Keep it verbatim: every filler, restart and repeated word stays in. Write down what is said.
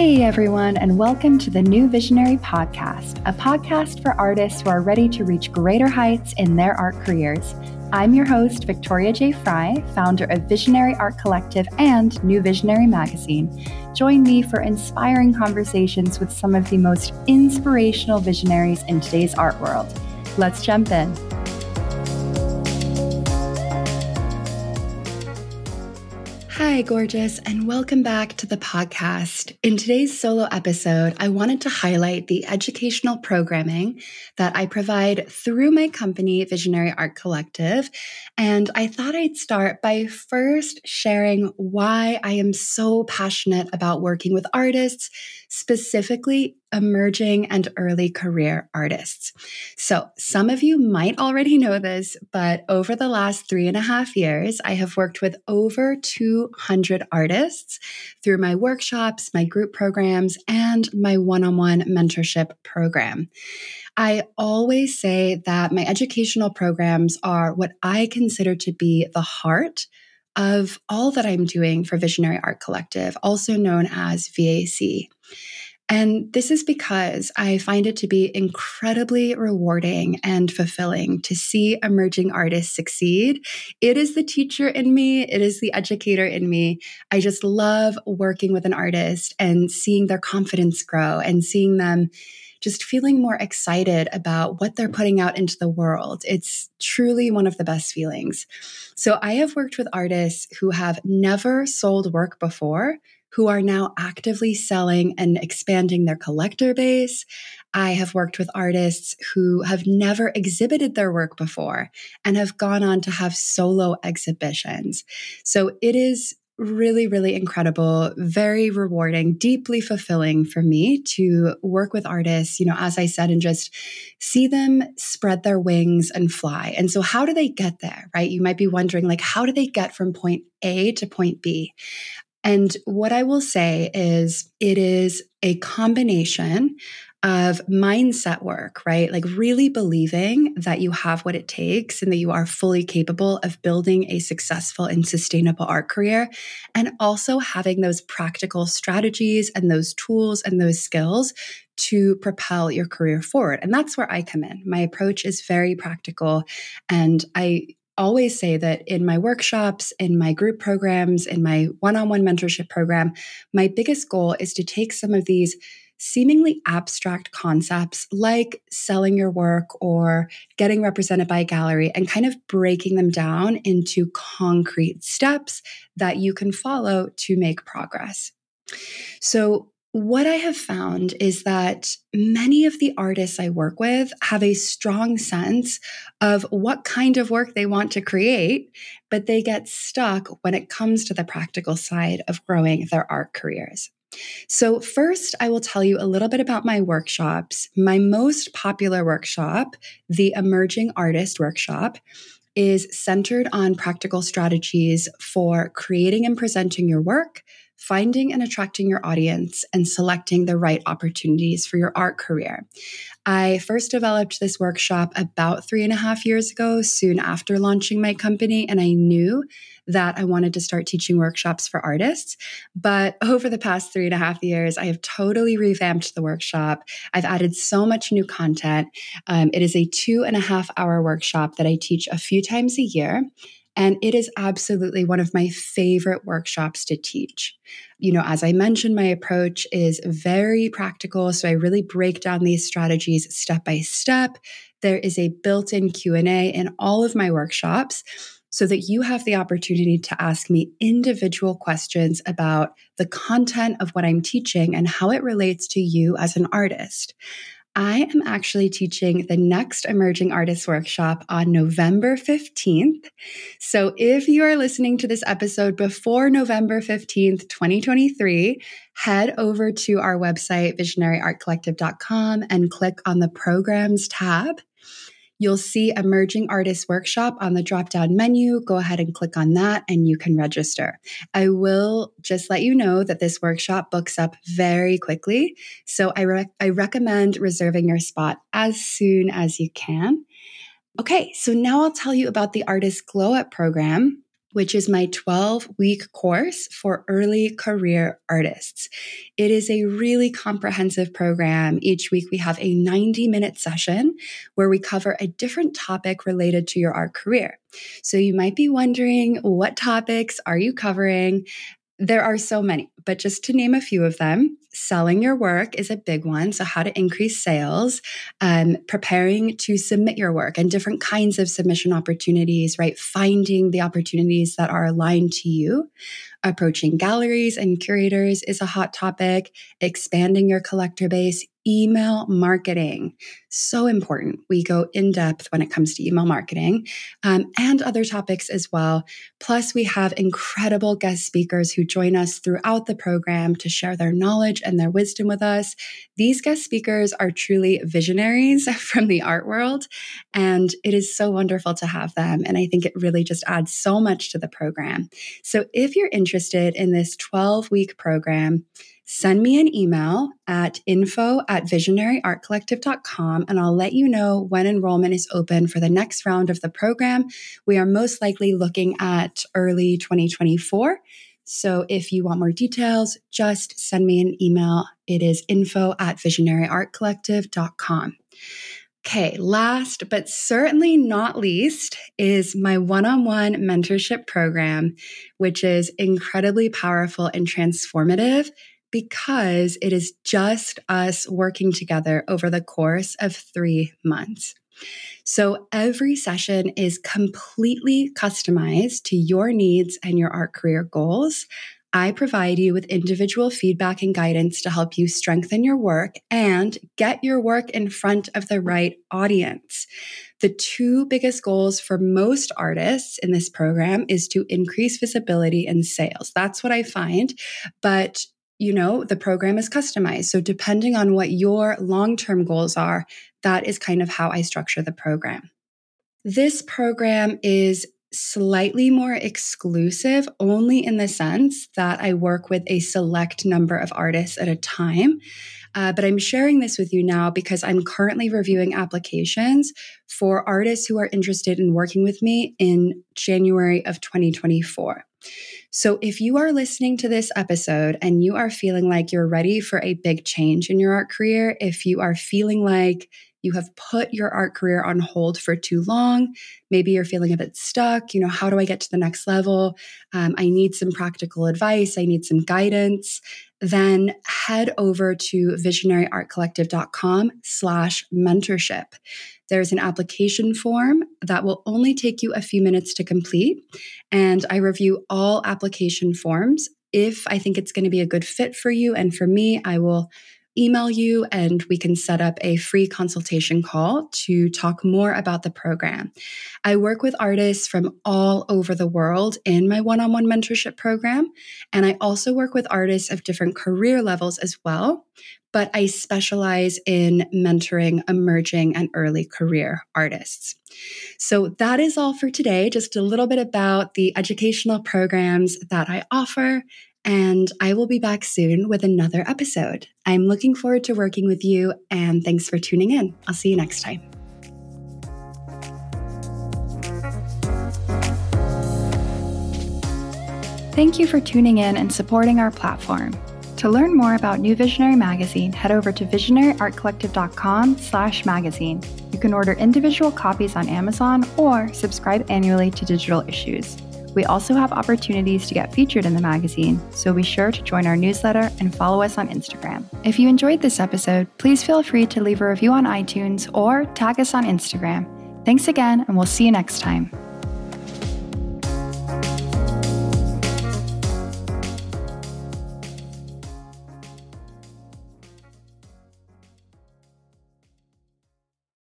Hey everyone, and welcome to the New Visionary Podcast, a podcast for artists who are ready to reach greater heights in their art careers. I'm your host, Victoria J. Fry, founder of Visionary Art Collective and New Visionary Magazine. Join me for inspiring conversations with some of the most inspirational visionaries in today's art world. Let's jump in. Hi, gorgeous, and welcome back to the podcast. In today's solo episode, I wanted to highlight the educational programming that I provide through my company, Visionary Art Collective. And I thought I'd start by first sharing why I am so passionate about working with artists, specifically emerging and early career artists. So some of you might already know this, but over the last three and a half years, I have worked with over two hundred artists through my workshops, my group programs, and my one-on-one mentorship program. I always say that my educational programs are what I consider to be the heart of all that I'm doing for Visionary Art Collective, also known as V A C. And this is because I find it to be incredibly rewarding and fulfilling to see emerging artists succeed. It is the teacher in me. It is the educator in me. I just love working with an artist and seeing their confidence grow and seeing them just feeling more excited about what they're putting out into the world. It's truly one of the best feelings. So I have worked with artists who have never sold work before, who are now actively selling and expanding their collector base. I have worked with artists who have never exhibited their work before and have gone on to have solo exhibitions. So it is really, really incredible, very rewarding, deeply fulfilling for me to work with artists, you know, as I said, and just see them spread their wings and fly. And so how do they get there, right? You might be wondering, like, how do they get from point A to point B? And what I will say is it is a combination of mindset work, right? Like really believing that you have what it takes and that you are fully capable of building a successful and sustainable art career, and also having those practical strategies and those tools and those skills to propel your career forward. And that's where I come in. My approach is very practical, and I always say that in my workshops, in my group programs, in my one-on-one mentorship program, my biggest goal is to take some of these seemingly abstract concepts like selling your work or getting represented by a gallery and kind of breaking them down into concrete steps that you can follow to make progress. So what I have found is that many of the artists I work with have a strong sense of what kind of work they want to create, but they get stuck when it comes to the practical side of growing their art careers. So first, I will tell you a little bit about my workshops. My most popular workshop, the Emerging Artist Workshop, is centered on practical strategies for creating and presenting your work, finding and attracting your audience, and selecting the right opportunities for your art career. I first developed this workshop about three and a half years ago, soon after launching my company, and I knew that I wanted to start teaching workshops for artists. But over the past three and a half years, I have totally revamped the workshop. I've added so much new content. Um, it is a two and a half hour workshop that I teach a few times a year. And it is absolutely one of my favorite workshops to teach. You know, as I mentioned, my approach is very practical. So I really break down these strategies step by step. There is a built-in Q and A in all of my workshops so that you have the opportunity to ask me individual questions about the content of what I'm teaching and how it relates to you as an artist. I am actually teaching the next Emerging Artists Workshop on November fifteenth. So if you are listening to this episode before November fifteenth, twenty twenty-three, head over to our website, visionary art collective dot com, and click on the Programs tab. You'll see Emerging Artists Workshop on the drop-down menu. Go ahead and click on that and you can register. I will just let you know that this workshop books up very quickly, so I, re- I recommend reserving your spot as soon as you can. Okay, so now I'll tell you about the Artist Glow-Up Program, which is my twelve-week course for early career artists. It is a really comprehensive program. Each week we have a ninety-minute session where we cover a different topic related to your art career. So you might be wondering, what topics are you covering? There are so many, but just to name a few of them, selling your work is a big one. So how to increase sales, um, preparing to submit your work and different kinds of submission opportunities, right? Finding the opportunities that are aligned to you. Approaching galleries and curators is a hot topic. Expanding your collector base, email marketing. So important. We go in depth when it comes to email marketing um, and other topics as well. Plus, we have incredible guest speakers who join us throughout the program to share their knowledge and their wisdom with us. These guest speakers are truly visionaries from the art world, and it is so wonderful to have them. And I think it really just adds so much to the program. So if you're interested in this twelve-week program, send me an email at info at visionary art collective dot com, and I'll let you know when enrollment is open for the next round of the program. We are most likely looking at early twenty twenty-four. So if you want more details, just send me an email. It is info at visionary art collective dot com. Okay, last but certainly not least is my one-on-one mentorship program, which is incredibly powerful and transformative, because it is just us working together over the course of three months. So every session is completely customized to your needs and your art career goals. I provide you with individual feedback and guidance to help you strengthen your work and get your work in front of the right audience. The two biggest goals for most artists in this program is to increase visibility and sales. That's what I find, but you know, the program is customized. So depending on what your long-term goals are, that is kind of how I structure the program. This program is slightly more exclusive only in the sense that I work with a select number of artists at a time. Uh, but I'm sharing this with you now because I'm currently reviewing applications for artists who are interested in working with me in January of twenty twenty-four. So if you are listening to this episode and you are feeling like you're ready for a big change in your art career, if you are feeling like you have put your art career on hold for too long, maybe you're feeling a bit stuck, you know, how do I get to the next level? Um, I need some practical advice, I need some guidance, then head over to visionary art collective dot com slash mentorship. There's an application form that will only take you a few minutes to complete, and I review all application forms. If I think it's going to be a good fit for you and for me, I will email you and we can set up a free consultation call to talk more about the program. I work with artists from all over the world in my one-on-one mentorship program, and I also work with artists of different career levels as well, but I specialize in mentoring emerging and early career artists. So that is all for today, just a little bit about the educational programs that I offer. And I will be back soon with another episode. I'm looking forward to working with you, and thanks for tuning in. I'll see you next time. Thank you for tuning in and supporting our platform. To learn more about New Visionary Magazine, head over to visionary art collective dot com slash magazine. You can order individual copies on Amazon or subscribe annually to digital issues. We also have opportunities to get featured in the magazine, so be sure to join our newsletter and follow us on Instagram. If you enjoyed this episode, please feel free to leave a review on iTunes or tag us on Instagram. Thanks again, and we'll see you next time.